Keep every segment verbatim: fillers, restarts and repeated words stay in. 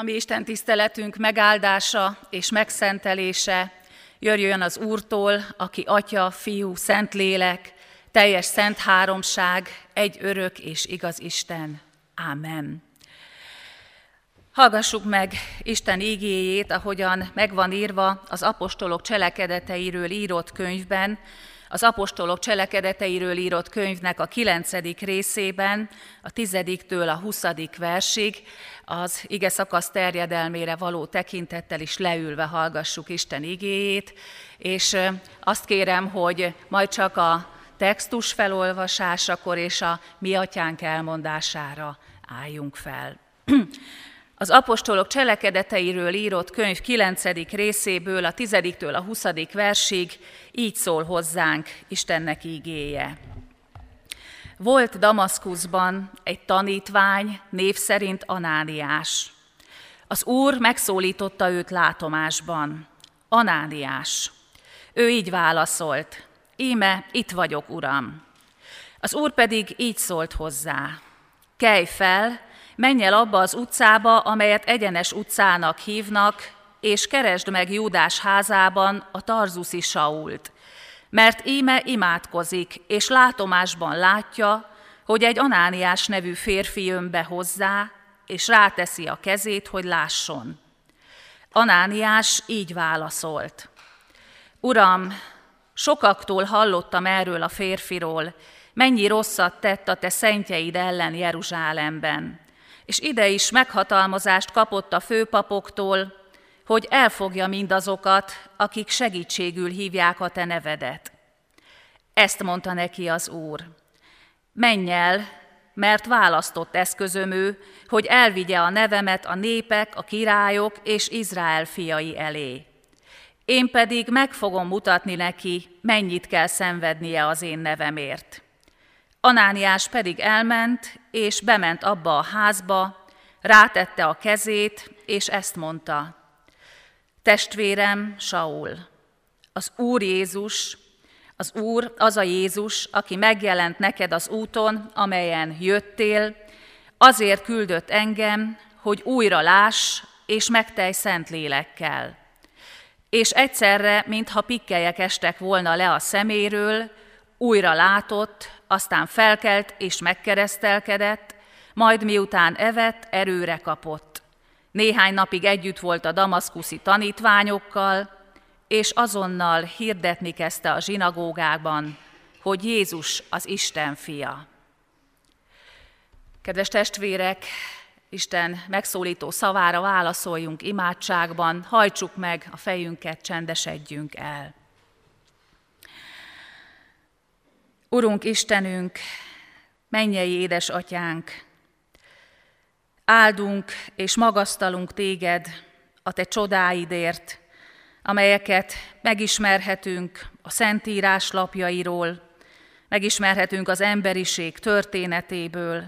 a mi Isten tiszteletünk megáldása és megszentelése jöjjön az Úrtól, aki Atya, Fiú, Szentlélek, teljes szent háromság, egy örök és igaz Isten. Ámen. Hallgassuk meg Isten ígéjét, ahogyan megvan írva az apostolok cselekedeteiről írott könyvben, az apostolok cselekedeteiről írott könyvnek a kilencedik részében, a tizediktől a huszadik versig, az ige szakasz terjedelmére való tekintettel is leülve hallgassuk Isten igéjét, és azt kérem, hogy majd csak a textus felolvasásakor és a mi atyánk elmondására álljunk fel. Az apostolok cselekedeteiről írott könyv kilencedik részéből, a tizediktől a huszadik versig így szól hozzánk Istennek ígéje. Volt Damaszkuszban egy tanítvány, név szerint Anániás. Az Úr megszólította őt látomásban. Anániás. Ő így válaszolt. Íme, itt vagyok, Uram. Az Úr pedig így szólt hozzá. Kelj fel, menj el abba az utcába, amelyet Egyenes utcának hívnak, és keresd meg Júdás házában a tarzuszi Sault, mert íme imádkozik, és látomásban látja, hogy egy Anániás nevű férfi jön be hozzá, és ráteszi a kezét, hogy lásson. Anániás így válaszolt. Uram, sokaktól hallottam erről a férfiról, mennyi rosszat tett a te szentjeid ellen Jeruzsálemben. És ide is meghatalmazást kapott a főpapoktól, hogy elfogja mindazokat, akik segítségül hívják a te nevedet. Ezt mondta neki az Úr. Menj el, mert választott eszközöm ő, hogy elvigye a nevemet a népek, a királyok és Izrael fiai elé. Én pedig meg fogom mutatni neki, mennyit kell szenvednie az én nevemért. Anániás pedig elment, és bement abba a házba, rátette a kezét, és ezt mondta. Testvérem, Saul, az Úr Jézus, az Úr az a Jézus, aki megjelent neked az úton, amelyen jöttél, azért küldött engem, hogy újra láss, és megtelj Szentlélekkel. És egyszerre, mintha pikkelyek estek volna le a szeméről, újra látott, aztán felkelt és megkeresztelkedett, majd miután evett, erőre kapott. Néhány napig együtt volt a damaszkuszi tanítványokkal, és azonnal hirdetni kezdte a zsinagógákban, hogy Jézus az Isten fia. Kedves testvérek, Isten megszólító szavára válaszoljunk imádságban, hajtsuk meg a fejünket, csendesedjünk el. Urunk Istenünk, mennyei édesatyánk, áldunk és magasztalunk téged a te csodáidért, amelyeket megismerhetünk a Szentírás lapjairól, megismerhetünk az emberiség történetéből,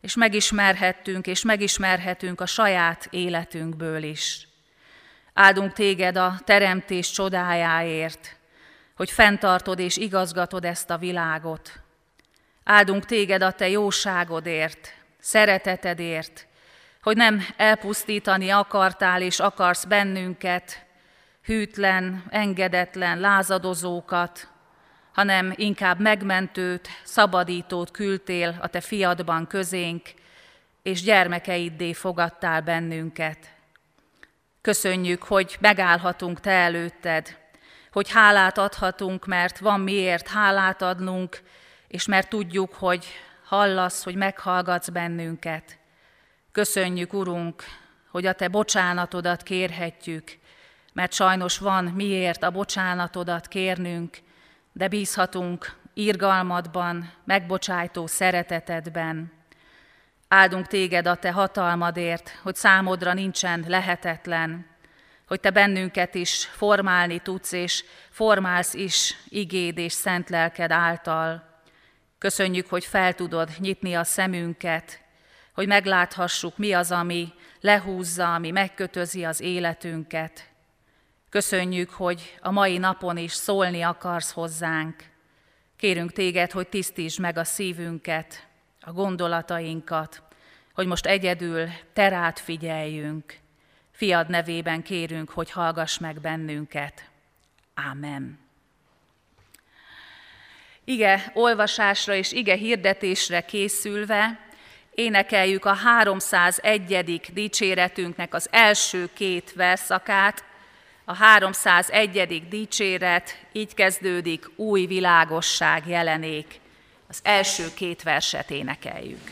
és megismerhettünk és megismerhetünk a saját életünkből is. Áldunk téged a teremtés csodájáért, hogy fenntartod és igazgatod ezt a világot. Áldunk téged a te jóságodért, szeretetedért, hogy nem elpusztítani akartál és akarsz bennünket, hűtlen, engedetlen, lázadozókat, hanem inkább megmentőt, szabadítót küldtél a te fiadban közénk, és gyermekeiddé fogadtál bennünket. Köszönjük, hogy megállhatunk te előtted, hogy hálát adhatunk, mert van miért hálát adnunk, és mert tudjuk, hogy hallasz, hogy meghallgatsz bennünket. Köszönjük, Urunk, hogy a te bocsánatodat kérhetjük, mert sajnos van miért a bocsánatodat kérnünk, de bízhatunk irgalmadban, megbocsájtó szeretetedben. Áldunk téged a te hatalmadért, hogy számodra nincsen lehetetlen, hogy te bennünket is formálni tudsz, és formálsz is igéd és szent lelked által. Köszönjük, hogy fel tudod nyitni a szemünket, hogy megláthassuk, mi az, ami lehúzza, ami megkötözi az életünket. Köszönjük, hogy a mai napon is szólni akarsz hozzánk. Kérünk téged, hogy tisztítsd meg a szívünket, a gondolatainkat, hogy most egyedül te rád figyeljünk. Fiad nevében kérünk, hogy hallgass meg bennünket. Ámen. Ige olvasásra és ige hirdetésre készülve énekeljük a háromszázegyedik dicséretünknek az első két verszakát. A háromszázegyedik dicséret így kezdődik, új világosság jelenik. Az első két verset énekeljük.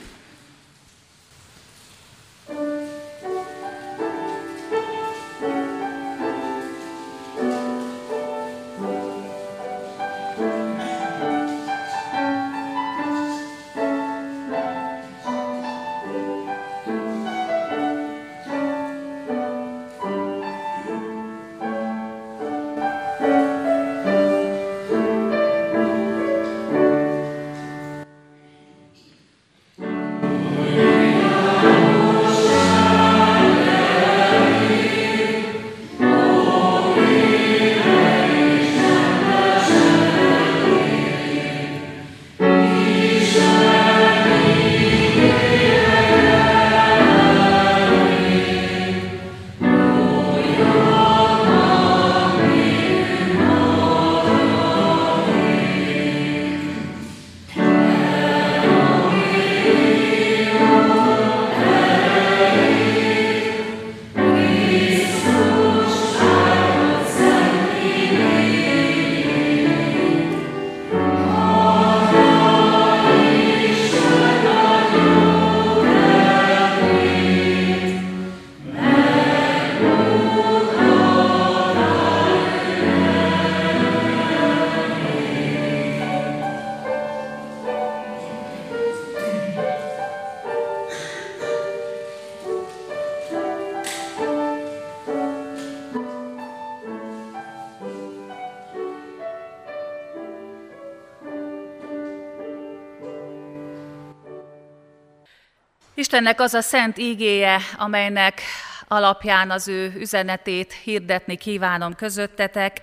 Istennek az a szent ígéje, amelynek alapján az ő üzenetét hirdetni kívánom közöttetek,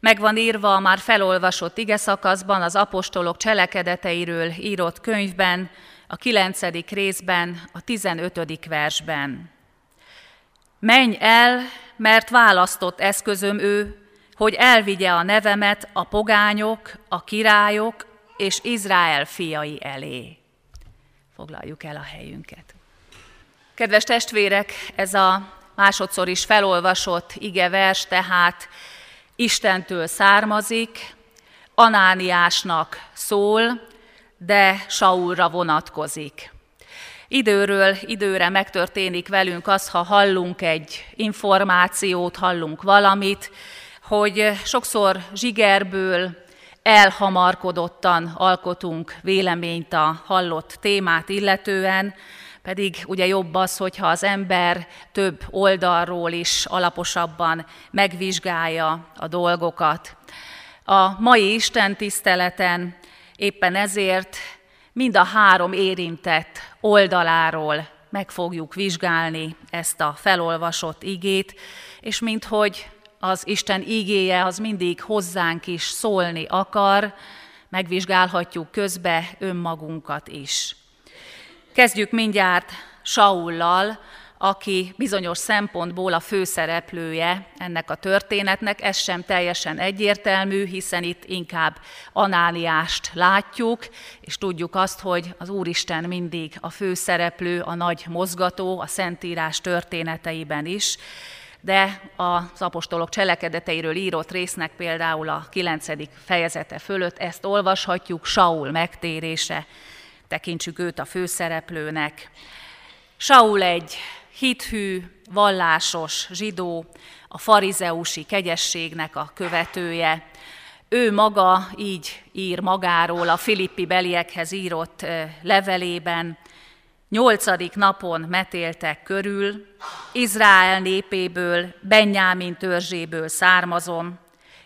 meg van írva a már felolvasott igeszakaszban, az apostolok cselekedeteiről írott könyvben, a kilencedik részben, a tizenötödik versben. Menj el, mert választott eszközöm ő, hogy elvigye a nevemet a pogányok, a királyok és Izrael fiai elé. Foglaljuk el a helyünket. Kedves testvérek, ez a másodszor is felolvasott igevers tehát Istentől származik, Anániásnak szól, de Saulra vonatkozik. Időről időre megtörténik velünk az, ha hallunk egy információt, hallunk valamit, hogy sokszor zsigerből, elhamarkodottan alkotunk véleményt a hallott témát illetően, pedig ugye jobb az, hogyha az ember több oldalról is alaposabban megvizsgálja a dolgokat. A mai Isten tiszteleten éppen ezért mind a három érintett oldaláról meg fogjuk vizsgálni ezt a felolvasott igét, és minthogy az Isten ígéje az mindig hozzánk is szólni akar, megvizsgálhatjuk közbe önmagunkat is. Kezdjük mindjárt Saullal, aki bizonyos szempontból a főszereplője ennek a történetnek. Ez sem teljesen egyértelmű, hiszen itt inkább Anániást látjuk, és tudjuk azt, hogy az Úristen mindig a főszereplő, a nagy mozgató, a Szentírás történeteiben is. De az apostolok cselekedeteiről írott résznek például a kilencedik fejezete fölött ezt olvashatjuk, Saul megtérése, tekintsük őt a főszereplőnek. Saul egy hithű, vallásos zsidó, a farizeusi kegyességnek a követője. Ő maga így ír magáról a filippi beliekhez írott levelében, Nyolcadik napon metéltek körül, Izrael népéből, Benjámin törzséből származom,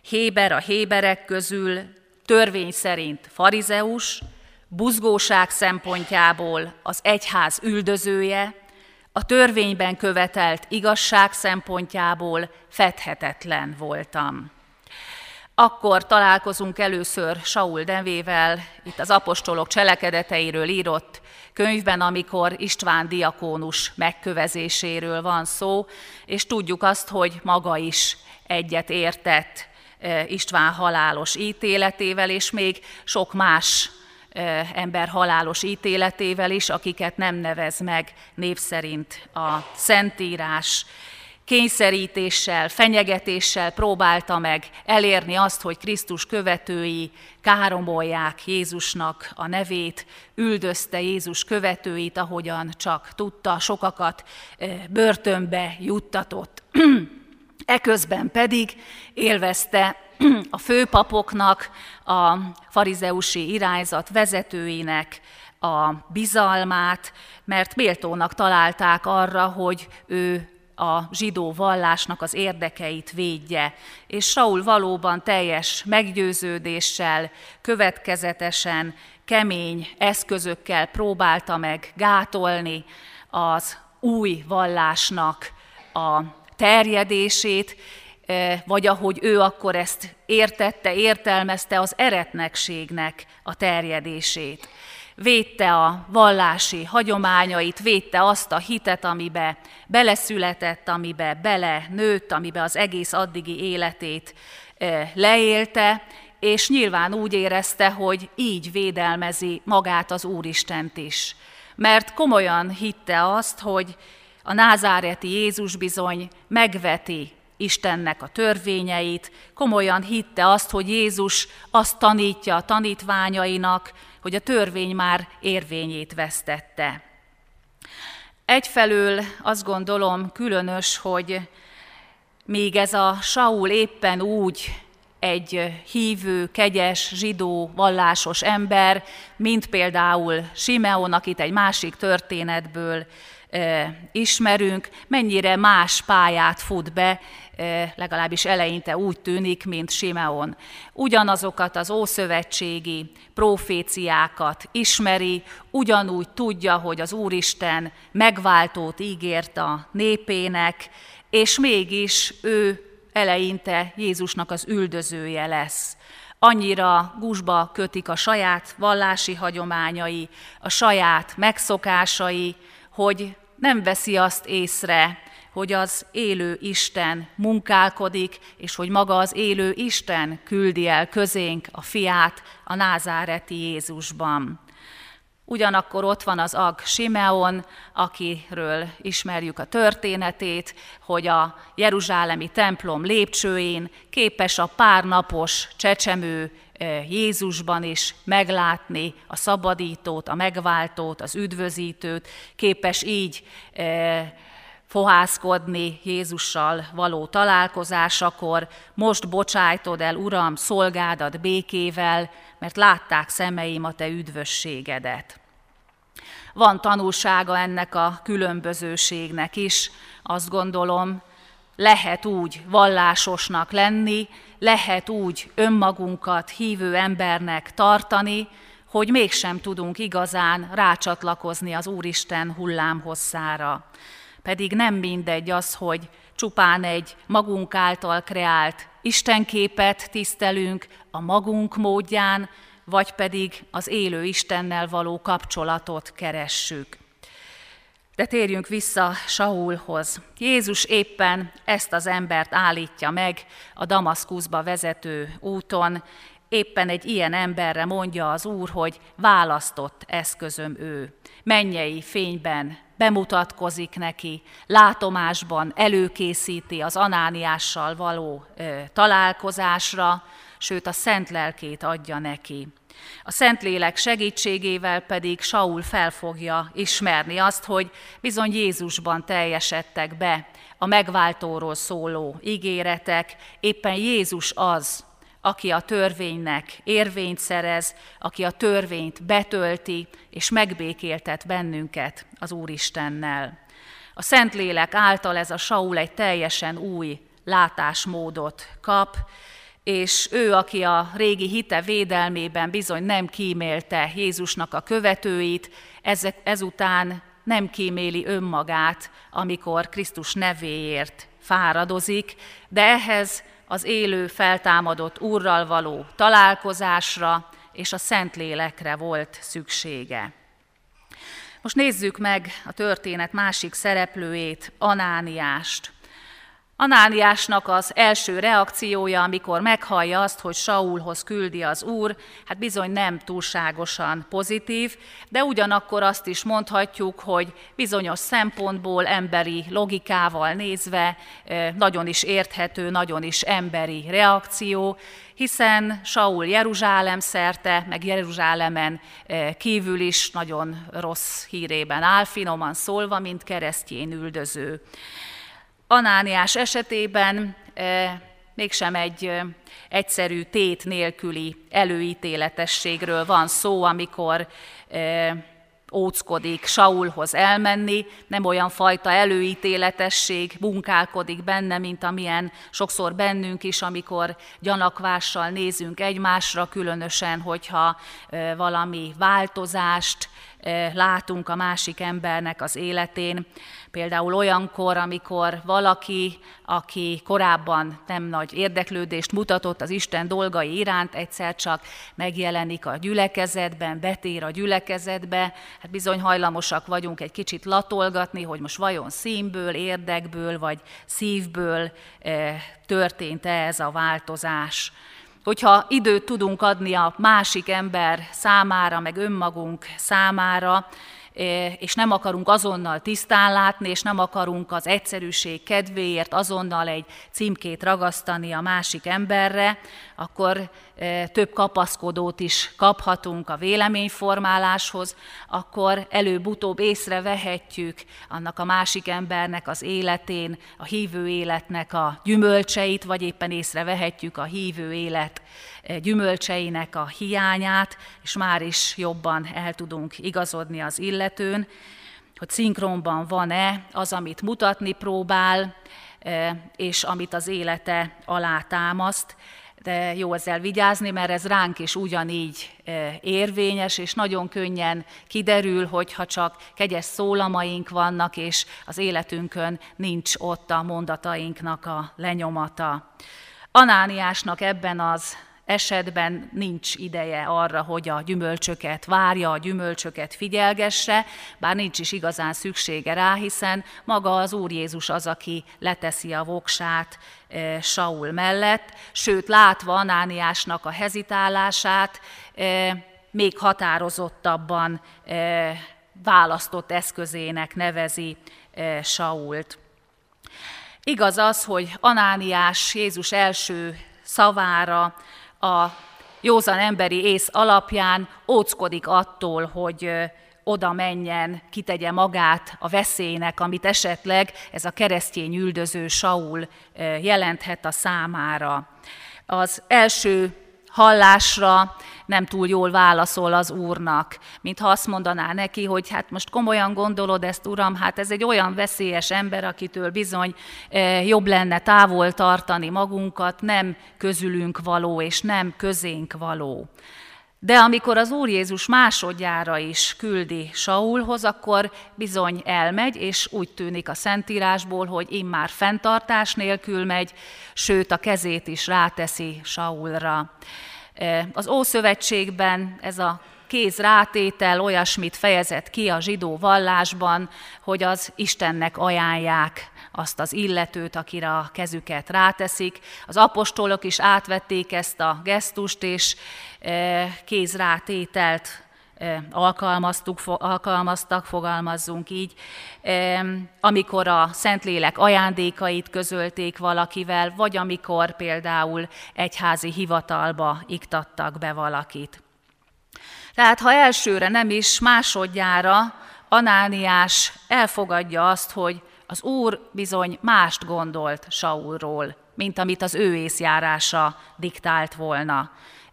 Héber a héberek közül, törvény szerint farizeus, buzgóság szempontjából az egyház üldözője, a törvényben követelt igazság szempontjából fedhetetlen voltam. Akkor találkozunk először Saul nevével, itt az apostolok cselekedeteiről írott könyvben, amikor István diakónus megkövezéséről van szó, és tudjuk azt, hogy maga is egyet értett István halálos ítéletével, és még sok más ember halálos ítéletével is, akiket nem nevez meg név szerint a Szentírás. Kényszerítéssel, fenyegetéssel próbálta meg elérni azt, hogy Krisztus követői káromolják Jézusnak a nevét, üldözte Jézus követőit, ahogyan csak tudta, sokakat börtönbe juttatott. Eközben pedig élvezte a főpapoknak, a farizeusi irányzat vezetőinek a bizalmát, mert méltónak találták arra, hogy ő a zsidó vallásnak az érdekeit védje. És Saul valóban teljes meggyőződéssel, következetesen, kemény eszközökkel próbálta meg gátolni az új vallásnak a terjedését, vagy ahogy ő akkor ezt értette, értelmezte, az eretnekségnek a terjedését. Védte a vallási hagyományait, védte azt a hitet, amibe beleszületett, amibe bele nőtt, amibe az egész addigi életét leélte, és nyilván úgy érezte, hogy így védelmezi magát az Úristent is. Mert komolyan hitte azt, hogy a názáreti Jézus bizony megveti Istennek a törvényeit, komolyan hitte azt, hogy Jézus azt tanítja a tanítványainak, hogy a törvény már érvényét vesztette. Egyfelől azt gondolom különös, hogy még ez a Saul éppen úgy egy hívő, kegyes, zsidó, vallásos ember, mint például Simeon, akit egy másik történetből ismerünk, mennyire más pályát fut be, legalábbis eleinte úgy tűnik, mint Simeon. Ugyanazokat az ószövetségi proféciákat ismeri, ugyanúgy tudja, hogy az Úristen megváltót ígért a népének, és mégis ő eleinte Jézusnak az üldözője lesz. Annyira gúzsba kötik a saját vallási hagyományai, a saját megszokásai, hogy nem veszi azt észre, hogy az élő Isten munkálkodik, és hogy maga az élő Isten küldi el közénk a fiát a názáreti Jézusban. Ugyanakkor ott van az ag Simeon, akiről ismerjük a történetét, hogy a jeruzsálemi templom lépcsőjén képes a párnapos csecsemő Jézusban is meglátni a szabadítót, a megváltót, az üdvözítőt, képes így fohászkodni Jézussal való találkozásakor. Most bocsájtod el, Uram, szolgádat békével, mert látták szemeim a te üdvösségedet. Van tanulsága ennek a különbözőségnek is, azt gondolom. Lehet úgy vallásosnak lenni, lehet úgy önmagunkat hívő embernek tartani, hogy mégsem tudunk igazán rácsatlakozni az Úristen hullámhosszára. Pedig nem mindegy az, hogy csupán egy magunk által kreált istenképet tisztelünk a magunk módján, vagy pedig az élő Istennel való kapcsolatot keressük. De térjünk vissza Saulhoz. Jézus éppen ezt az embert állítja meg a Damaszkuszba vezető úton. Éppen egy ilyen emberre mondja az Úr, hogy választott eszközöm ő. Mennyei fényben bemutatkozik neki, látomásban előkészíti az Anániással való ö, találkozásra, sőt a Szent Lelkét adja neki. A Szentlélek segítségével pedig Saul fel fogja ismerni azt, hogy bizony Jézusban teljesedtek be a megváltóról szóló ígéretek, éppen Jézus az, aki a törvénynek érvényt szerez, aki a törvényt betölti és megbékéltet bennünket az Úristennel. A Szentlélek által ez a Saul egy teljesen új látásmódot kap, és ő, aki a régi hite védelmében bizony nem kímélte Jézusnak a követőit, ezután nem kíméli önmagát, amikor Krisztus nevéért fáradozik, de ehhez az élő, feltámadott Úrral való találkozásra és a Szentlélekre volt szüksége. Most nézzük meg a történet másik szereplőjét, Anániást. Anániásnak az első reakciója, amikor meghallja azt, hogy Saulhoz küldi az Úr, hát bizony nem túlságosan pozitív, de ugyanakkor azt is mondhatjuk, hogy bizonyos szempontból, emberi logikával nézve nagyon is érthető, nagyon is emberi reakció, hiszen Saul Jeruzsálem szerte, meg Jeruzsálemen kívül is nagyon rossz hírében áll, finoman szólva, mint keresztény üldöző. Anániás esetében e, mégsem egy e, egyszerű tét nélküli előítéletességről van szó, amikor e, óckodik Saulhoz elmenni, nem olyan fajta előítéletesség munkálkodik benne, mint amilyen sokszor bennünk is, amikor gyanakvással nézünk egymásra, különösen, hogyha e, valami változást e, látunk a másik embernek az életén. Például olyankor, amikor valaki, aki korábban nem nagy érdeklődést mutatott az Isten dolgai iránt, egyszer csak megjelenik a gyülekezetben, betér a gyülekezetbe, hát bizony hajlamosak vagyunk egy kicsit latolgatni, hogy most vajon színből, érdekből vagy szívből történt-e ez a változás. Hogyha időt tudunk adni a másik ember számára, meg önmagunk számára, és nem akarunk azonnal tisztán látni, és nem akarunk az egyszerűség kedvéért azonnal egy címkét ragasztani a másik emberre, akkor több kapaszkodót is kaphatunk a véleményformáláshoz, akkor előbb-utóbb észrevehetjük annak a másik embernek az életén, a hívő életnek a gyümölcseit, vagy éppen észrevehetjük a hívő élet gyümölcseinek a hiányát, és már is jobban el tudunk igazodni az illetőn, hogy szinkronban van-e az, amit mutatni próbál, és amit az élete alátámaszt. De jó ezzel vigyázni, mert ez ránk is ugyanígy érvényes, és nagyon könnyen kiderül, hogyha csak kegyes szólamaink vannak, és az életünkön nincs ott a mondatainknak a lenyomata. Anániásnak ebben az esetben nincs ideje arra, hogy a gyümölcsöket várja, a gyümölcsöket figyelgesse, bár nincs is igazán szüksége rá, hiszen maga az Úr Jézus az, aki leteszi a voksát e, Saul mellett, sőt, látva Anániásnak a hezitálását, e, még határozottabban e, választott eszközének nevezi e, Sault. Igaz az, hogy Anániás Jézus első szavára, a józan emberi ész alapján óckodik attól, hogy oda menjen, kitegye magát a veszélynek, amit esetleg ez a keresztény üldöző Saul jelenthet a számára. Az első hallásra nem túl jól válaszol az Úrnak, mintha azt mondaná neki, hogy hát most komolyan gondolod ezt, Uram, hát ez egy olyan veszélyes ember, akitől bizony jobb lenne távol tartani magunkat, nem közülünk való és nem közénk való. De amikor az Úr Jézus másodjára is küldi Saulhoz, akkor bizony elmegy, és úgy tűnik a Szentírásból, hogy immár fenntartás nélkül megy, sőt a kezét is ráteszi Saulra. Az Ószövetségben ez a kéz rátétel olyasmit fejezett ki a zsidó vallásban, hogy az Istennek ajánlják azt az illetőt, akire a kezüket ráteszik. Az apostolok is átvették ezt a gesztust, és kéz rátételt alkalmaztak, fogalmazzunk így, amikor a Szentlélek ajándékait közölték valakivel, vagy amikor például egyházi hivatalba iktattak be valakit. Tehát ha elsőre nem is, másodjára Anániás elfogadja azt, hogy az Úr bizony mást gondolt Saulról, mint amit az ő észjárása diktált volna,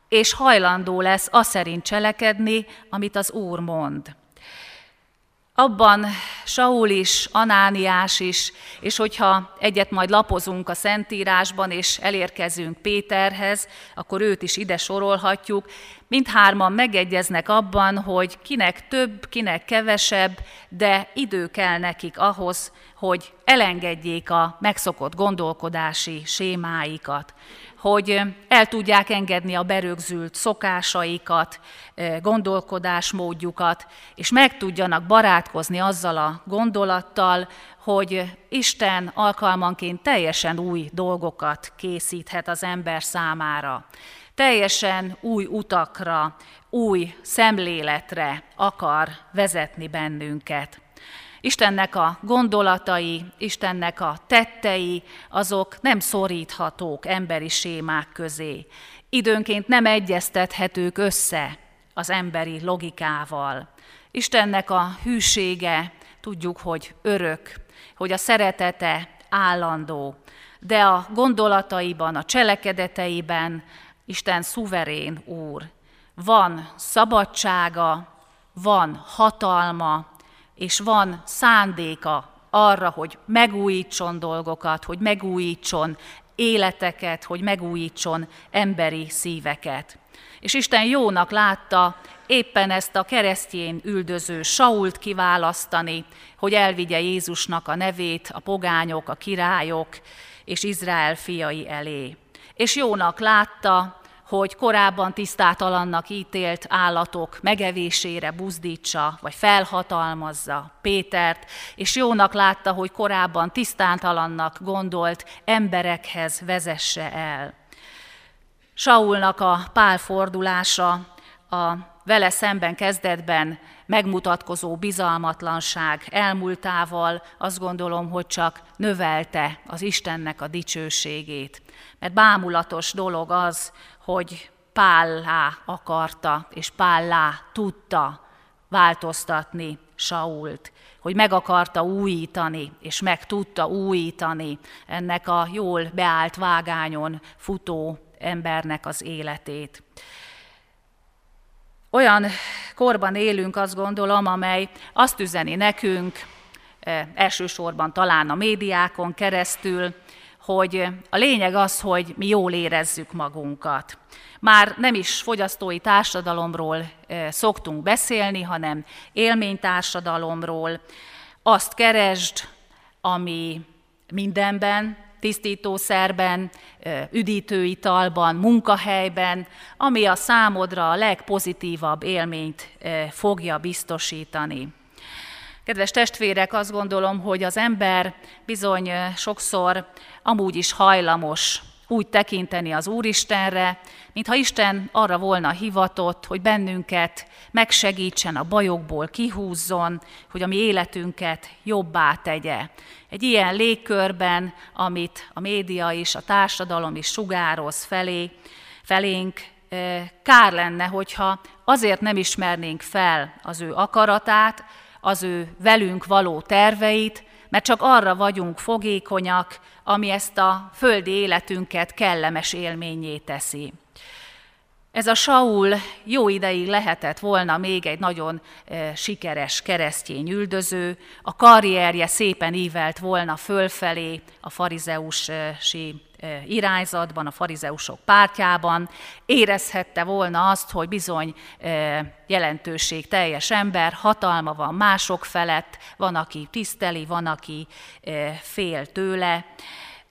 és hajlandó lesz aszerint cselekedni, amit az Úr mond. Abban Saul is, Anániás is, és hogyha egyet majd lapozunk a Szentírásban, és elérkezünk Péterhez, akkor őt is ide sorolhatjuk, mindhárman megegyeznek abban, hogy kinek több, kinek kevesebb, de idő kell nekik ahhoz, hogy elengedjék a megszokott gondolkodási sémáikat, hogy el tudják engedni a berögzült szokásaikat, gondolkodásmódjukat, és meg tudjanak barátkozni azzal a gondolattal, hogy Isten alkalmanként teljesen új dolgokat készíthet az ember számára. Teljesen új utakra, új szemléletre akar vezetni bennünket. Istennek a gondolatai, Istennek a tettei, azok nem szoríthatók emberi sémák közé. Időnként nem egyeztethetők össze az emberi logikával. Istennek a hűsége, tudjuk, hogy örök, hogy a szeretete állandó, de a gondolataiban, a cselekedeteiben Isten szuverén Úr. Van szabadsága, van hatalma, és van szándéka arra, hogy megújítson dolgokat, hogy megújítson életeket, hogy megújítson emberi szíveket. És Isten jónak látta éppen ezt a keresztény üldöző Sault kiválasztani, hogy elvigye Jézusnak a nevét a pogányok, a királyok és Izrael fiai elé. És jónak látta, hogy korábban tisztátalannak ítélt állatok megevésére buzdítsa, vagy felhatalmazza Pétert, és jónak látta, hogy korábban tisztátalannak gondolt emberekhez vezesse el. Saulnak a pálfordulása, a vele szemben kezdetben megmutatkozó bizalmatlanság elmúltával azt gondolom, hogy csak növelte az Istennek a dicsőségét. Mert bámulatos dolog az, hogy Pállá akarta és Pállá tudta változtatni Sault, hogy meg akarta újítani, és meg tudta újítani ennek a jól beállt vágányon futó embernek az életét. Olyan korban élünk, azt gondolom, amely azt üzeni nekünk, elsősorban talán a médiákon keresztül, hogy a lényeg az, hogy mi jól érezzük magunkat. Már nem is fogyasztói társadalomról szoktunk beszélni, hanem élménytársadalomról. Azt keresd, ami mindenben, tisztítószerben, üdítőitalban, munkahelyben, ami a számodra a legpozitívabb élményt fogja biztosítani. Kedves testvérek, azt gondolom, hogy az ember bizony sokszor amúgy is hajlamos úgy tekinteni az Úristenre, mintha Isten arra volna hivatott, hogy bennünket megsegítsen, a bajokból kihúzzon, hogy a mi életünket jobbá tegye. Egy ilyen légkörben, amit a média is, a társadalom is sugároz felé, felénk, kár lenne, hogyha azért nem ismernénk fel az ő akaratát, az ő velünk való terveit, mert csak arra vagyunk fogékonyak, ami ezt a földi életünket kellemes élménnyé teszi. Ez a Saul jó ideig lehetett volna még egy nagyon sikeres keresztény üldöző, a karrierje szépen ívelt volna fölfelé a farizeusi irányzatban, a farizeusok pártjában, érezhette volna azt, hogy bizony jelentőség teljes ember, hatalma van mások felett, van, aki tiszteli, van, aki fél tőle.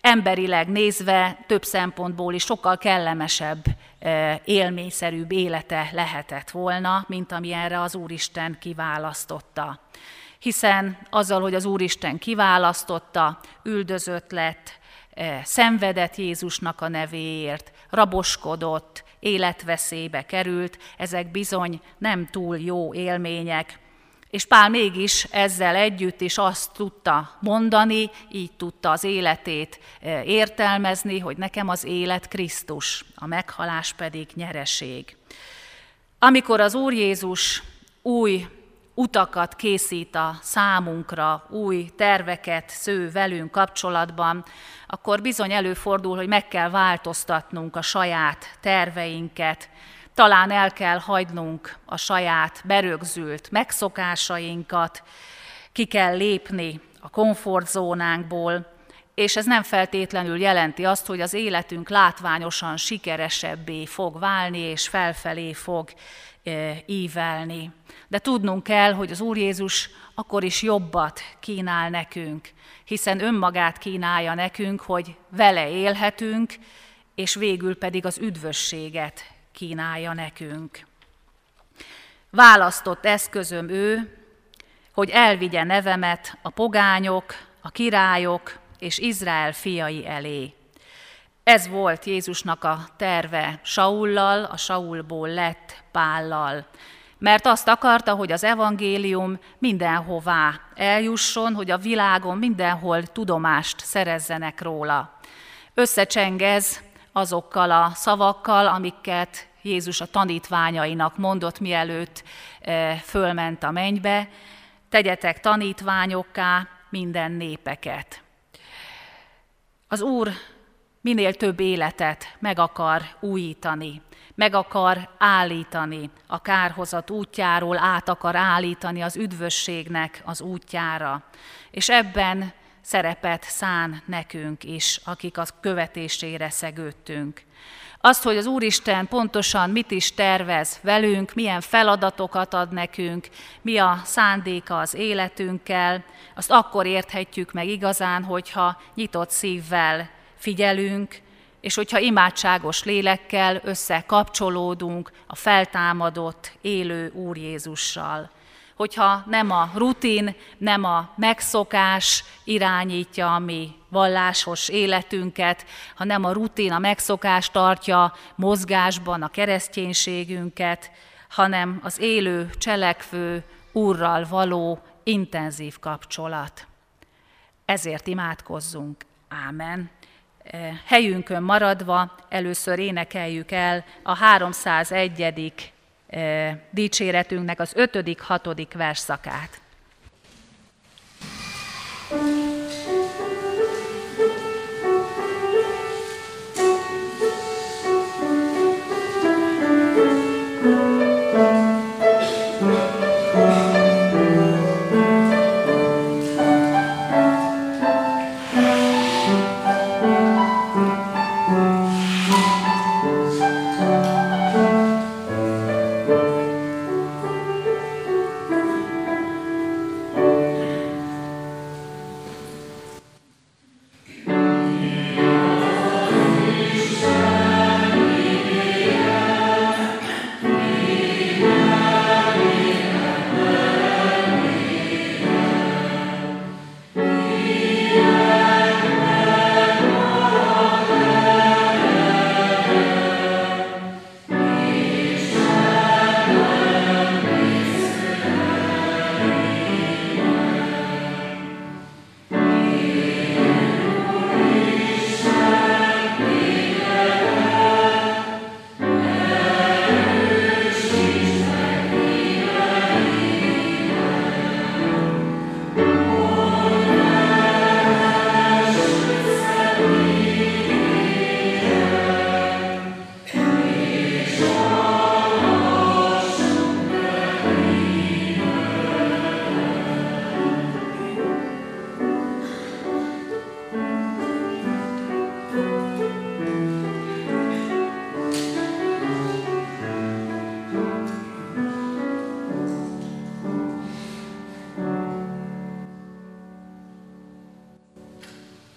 Emberileg nézve több szempontból is sokkal kellemesebb, élményszerűbb élete lehetett volna, mint amilyenre az Úristen kiválasztotta. Hiszen azzal, hogy az Úristen kiválasztotta, üldözött lett, szenvedett Jézusnak a nevéért, raboskodott, életveszélybe került, ezek bizony nem túl jó élmények. És Pál mégis ezzel együtt is azt tudta mondani, így tudta az életét értelmezni, hogy nekem az élet Krisztus, a meghalás pedig nyereség. Amikor az Úr Jézus új utakat készít a számunkra, új terveket sző velünk kapcsolatban, akkor bizony előfordul, hogy meg kell változtatnunk a saját terveinket, talán el kell hagynunk a saját berögzült megszokásainkat, ki kell lépni a komfortzónánkból, és ez nem feltétlenül jelenti azt, hogy az életünk látványosan sikeresebbé fog válni, és felfelé fog ívelni. De tudnunk kell, hogy az Úr Jézus akkor is jobbat kínál nekünk, hiszen önmagát kínálja nekünk, hogy vele élhetünk, és végül pedig az üdvösséget kínálja nekünk. Választott eszközöm ő, hogy elvigye nevemet a pogányok, a királyok és Izrael fiai elé. Ez volt Jézusnak a terve Saullal, a Saulból lett Pállal, mert azt akarta, hogy az evangélium mindenhová eljusson, hogy a világon mindenhol tudomást szerezzenek róla. Összecsengez azokkal a szavakkal, amiket Jézus a tanítványainak mondott, mielőtt fölment a mennybe: tegyetek tanítványokká minden népeket. Az Úr minél több életet meg akar újítani, meg akar állítani a kárhozat útjáról, át akar állítani az üdvösségnek az útjára. És ebben szerepet szán nekünk is, akik a követésére szegődtünk. Azt, hogy az Úristen pontosan mit is tervez velünk, milyen feladatokat ad nekünk, mi a szándéka az életünkkel, azt akkor érthetjük meg igazán, hogyha nyitott szívvel figyelünk, és hogyha imádságos lélekkel összekapcsolódunk a feltámadott, élő Úr Jézussal. Hogyha nem a rutin, nem a megszokás irányítja a mi vallásos életünket, hanem a rutin, a megszokás tartja mozgásban a kereszténységünket, hanem az élő, cselekvő, Úrral való intenzív kapcsolat. Ezért imádkozzunk. Ámen. Helyünkön maradva először énekeljük el a háromszázegyedik dicséretünknek az ötödik-hatodik versszakát.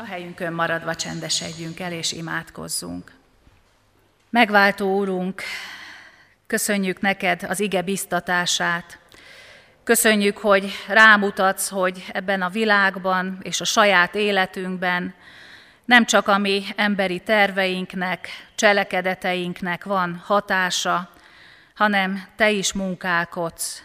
Helyünkön maradva csendesedjünk el és imádkozzunk. Megváltó Úrunk, köszönjük neked az ige biztatását. Köszönjük, hogy rámutatsz, hogy ebben a világban és a saját életünkben nem csak a mi emberi terveinknek, cselekedeteinknek van hatása, hanem te is munkálkodsz.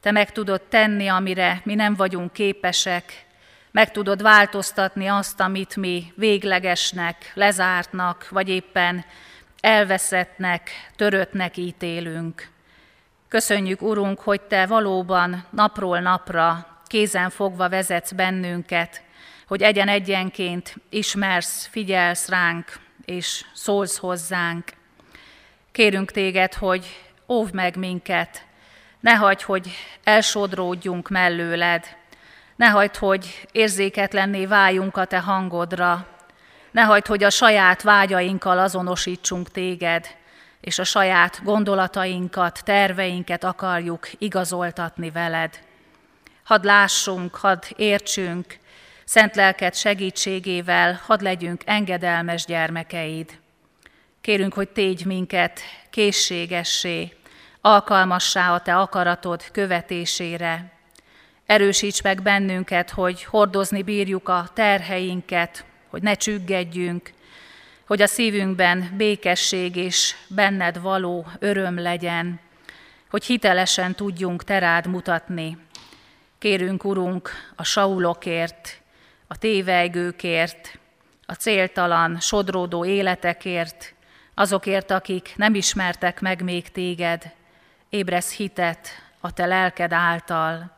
Te meg tudod tenni, amire mi nem vagyunk képesek, meg tudod változtatni azt, amit mi véglegesnek, lezártnak, vagy éppen elveszettnek, töröttnek ítélünk. Köszönjük, Urunk, hogy Te valóban napról napra kézen fogva vezetsz bennünket, hogy egyen-egyenként ismersz, figyelsz ránk, és szólsz hozzánk. Kérünk Téged, hogy óvd meg minket, ne hagyj, hogy elsodródjunk mellőled, Ne hagyd, hogy érzéketlenné váljunk a te hangodra. Ne hagyd, hogy a saját vágyainkkal azonosítsunk téged, és a saját gondolatainkat, terveinket akarjuk igazoltatni veled. Hadd lássunk, hadd értsünk, szent lelked segítségével, hadd legyünk engedelmes gyermekeid. Kérünk, hogy tégy minket készségessé, alkalmassá a te akaratod követésére. Erősíts meg bennünket, hogy hordozni bírjuk a terheinket, hogy ne csüggedjünk, hogy a szívünkben békesség és benned való öröm legyen, hogy hitelesen tudjunk te rád mutatni. Kérünk, Urunk, a Saulokért, a tévelygőkért, a céltalan, sodródó életekért, azokért, akik nem ismertek meg még téged, ébresz hitet a te lelked által.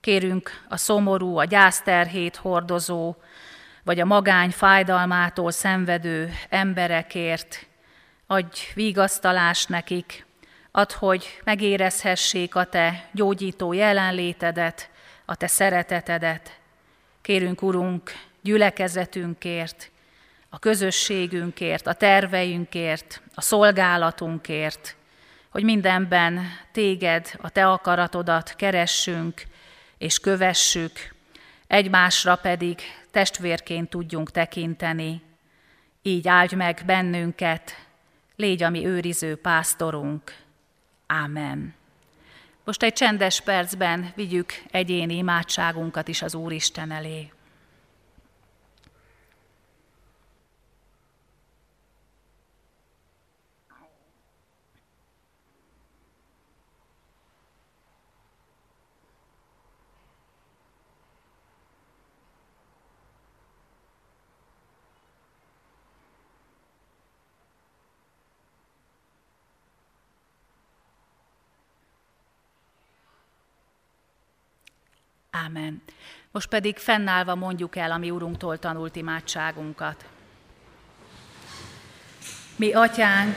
Kérünk a szomorú, a gyászterhét hordozó, vagy a magány fájdalmától szenvedő emberekért. Adj vigasztalást nekik, add, hogy megérezhessék a te gyógyító jelenlétedet, a te szeretetedet. Kérünk, Urunk, gyülekezetünkért, a közösségünkért, a terveinkért, a szolgálatunkért, hogy mindenben téged, a te akaratodat keressünk és kövessük, egymásra pedig testvérként tudjunk tekinteni. Így áldj meg bennünket, légy a mi őriző pásztorunk. Ámen. Most egy csendes percben vigyük egyéni imádságunkat is az Úristen elé. Ámen. Most pedig fennállva mondjuk el a mi Urunktól tanult imádságunkat. Mi Atyánk,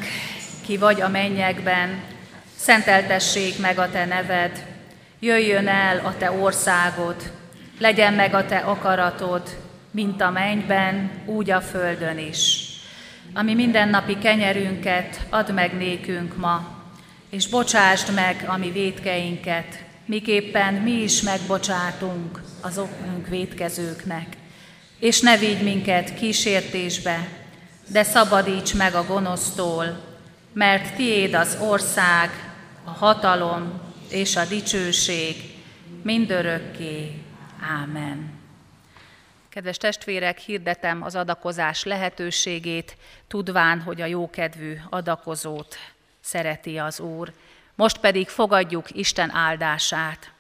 ki vagy a mennyekben, szenteltessék meg a te neved, jöjjön el a te országod, legyen meg a te akaratod, mint a mennyben, úgy a földön is. Ami mindennapi kenyerünket add meg nékünk ma, és bocsásd meg a mi vétkeinket, miképpen mi is megbocsátunk azoknak vétkezőknek. És ne vigy minket kísértésbe, de szabadíts meg a gonosztól, mert tiéd az ország, a hatalom és a dicsőség mindörökké. Ámen. Kedves testvérek, hirdetem az adakozás lehetőségét, tudván, hogy a jókedvű adakozót szereti az Úr. Most pedig fogadjuk Isten áldását.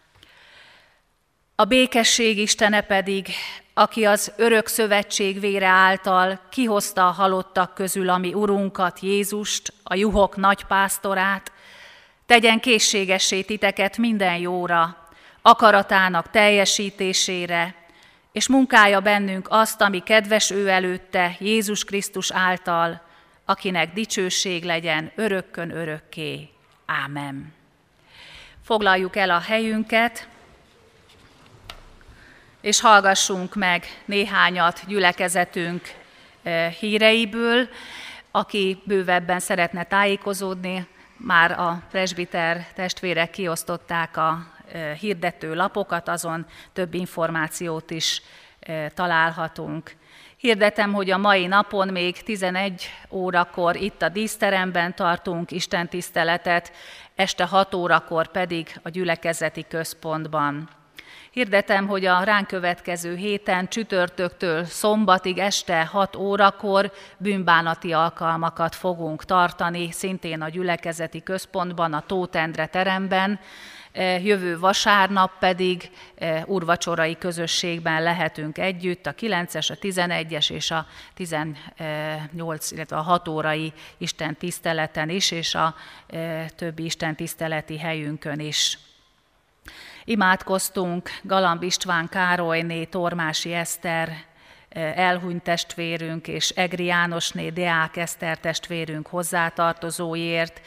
A békesség Istene pedig, aki az örök szövetség vére által kihozta a halottak közül a mi Urunkat, Jézust, a juhok nagypásztorát, tegyen készségessé titeket minden jóra, akaratának teljesítésére, és munkálja bennünk azt, ami kedves ő előtte, Jézus Krisztus által, akinek dicsőség legyen örökkön örökké. Ámen. Foglaljuk el a helyünket, és hallgassunk meg néhányat gyülekezetünk híreiből. Aki bővebben szeretne tájékozódni, már a presbiter testvérek kiosztották a hirdető lapokat, azon több információt is találhatunk. Hirdetem, hogy a mai napon még tizenegy órakor itt a díszteremben tartunk istentiszteletet, este hat órakor pedig a gyülekezeti központban. Hirdetem, hogy a ránk következő héten csütörtöktől szombatig este hat órakor bűnbánati alkalmakat fogunk tartani, szintén a gyülekezeti központban, a Tóth Endre teremben. Jövő vasárnap pedig úrvacsorai közösségben lehetünk együtt, a kilences, a tizenegyes és a tizennyolc, illetve a hat órai istentiszteleten is, és a többi istentiszteleti helyünkön is. Imádkoztunk Galamb István Károlyné, Tormási Eszter elhunyt testvérünk és Egri Jánosné, Deák Eszter testvérünk hozzátartozóiért,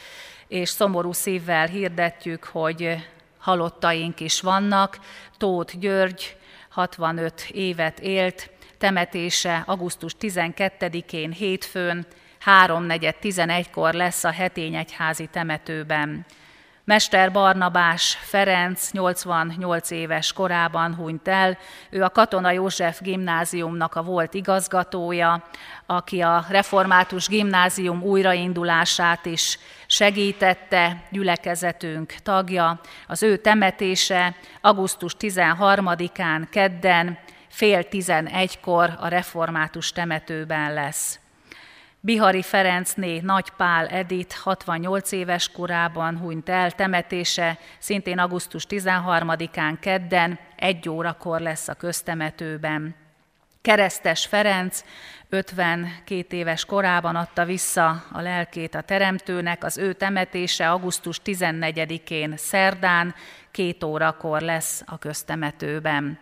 és szomorú szívvel hirdetjük, hogy halottaink is vannak. Tóth György, hatvanöt évet élt, temetése augusztus tizenkettedikén hétfőn, háromnegyed tizenegykor lesz a Hetényegyházi temetőben. Mester Barnabás Ferenc nyolcvannyolc éves korában hunyt el, ő a Katona József gimnáziumnak a volt igazgatója, aki a református gimnázium újraindulását is segítette, gyülekezetünk tagja. Az ő temetése augusztus tizenharmadikán kedden fél tizenegykor a református temetőben lesz. Bihari Ferencné Nagy Pál Edith hatvannyolc éves korában hunyt el, temetése szintén augusztus tizenharmadikán kedden, egy órakor lesz a köztemetőben. Keresztes Ferenc ötvenkét éves korában adta vissza a lelkét a teremtőnek, az ő temetése augusztus tizennegyedikén szerdán, két órakor lesz a köztemetőben.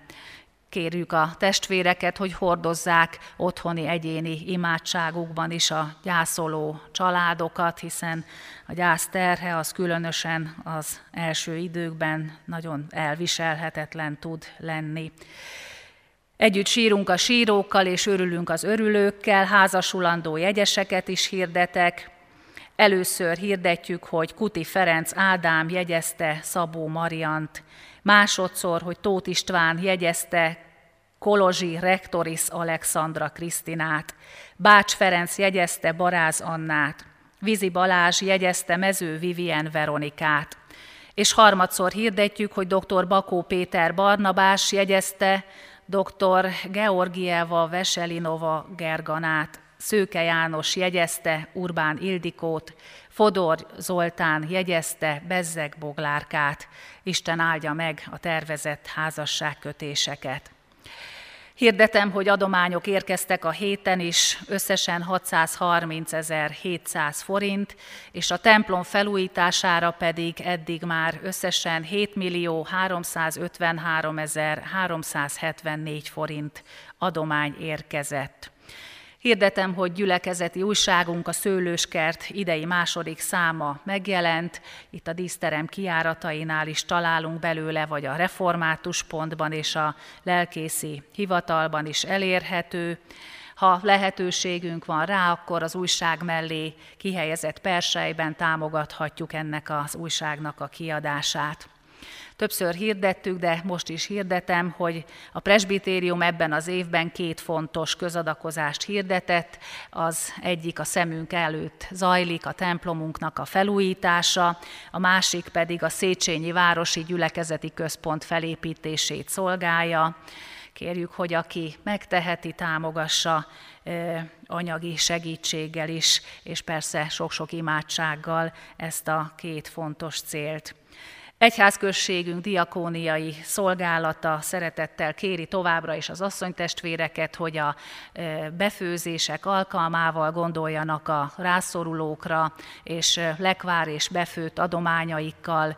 Kérjük a testvéreket, hogy hordozzák otthoni egyéni imádságukban is a gyászoló családokat, hiszen a gyász terhe az különösen az első időkben nagyon elviselhetetlen tud lenni. Együtt sírunk a sírókkal és örülünk az örülőkkel, házasulandó jegyeseket is hirdetek. Először hirdetjük, hogy Kuti Ferenc Ádám jegyezte Szabó Mariant. Másodszor, hogy Tóth István jegyezte Kolozsi Rektoris Alexandra Krisztinát. Bács Ferenc jegyezte Baráz Annát. Vizi Balázs jegyezte Mező Vivien Veronikát. És harmadszor hirdetjük, hogy dr. Bakó Péter Barnabás jegyezte dr. Georgieva Veselinova Gerganát. Szőke János jegyezte Urbán Ildikót, Fodor Zoltán jegyezte Bezzeg Boglárkát. Isten áldja meg a tervezett házasságkötéseket. Hirdetem, hogy adományok érkeztek a héten is, összesen hatszázharmincezer-hétszáz forint, és a templom felújítására pedig eddig már összesen hétmillió-háromszázötvenháromezer-háromszázhetvennégy forint adomány érkezett. Hirdetem, hogy gyülekezeti újságunk, a Szőlőskert idei második száma megjelent. Itt a díszterem kijáratainál is találunk belőle, vagy a református pontban és a lelkészi hivatalban is elérhető. Ha lehetőségünk van rá, akkor az újság mellé kihelyezett perselyben támogathatjuk ennek az újságnak a kiadását. Többször hirdettük, de most is hirdetem, hogy a presbitérium ebben az évben két fontos közadakozást hirdetett. Az egyik a szemünk előtt zajlik, a templomunknak a felújítása, a másik pedig a Széchenyi Városi Gyülekezeti Központ felépítését szolgálja. Kérjük, hogy aki megteheti, támogassa anyagi segítséggel is, és persze sok-sok imádsággal ezt a két fontos célt. Egyházközségünk diakóniai szolgálata szeretettel kéri továbbra is az asszonytestvéreket, hogy a befőzések alkalmával gondoljanak a rászorulókra, és lekvár és befőtt adományaikkal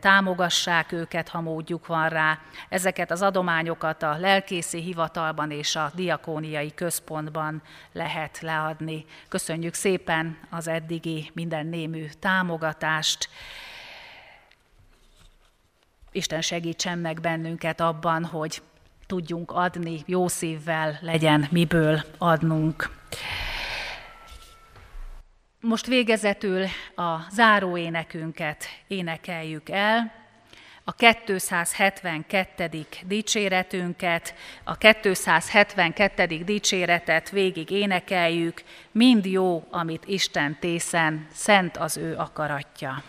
támogassák őket, ha módjuk van rá. Ezeket az adományokat a lelkészi hivatalban és a diakóniai központban lehet leadni. Köszönjük szépen az eddigi minden némű támogatást. Isten segítsen meg bennünket abban, hogy tudjunk adni, jó szívvel legyen miből adnunk. Most végezetül a záró énekünket énekeljük el, a kétszázhetvenkettedik dicséretünket, a kétszázhetvenkettedik dicséretet végig énekeljük, mind jó, amit Isten tészen, szent az ő akaratja.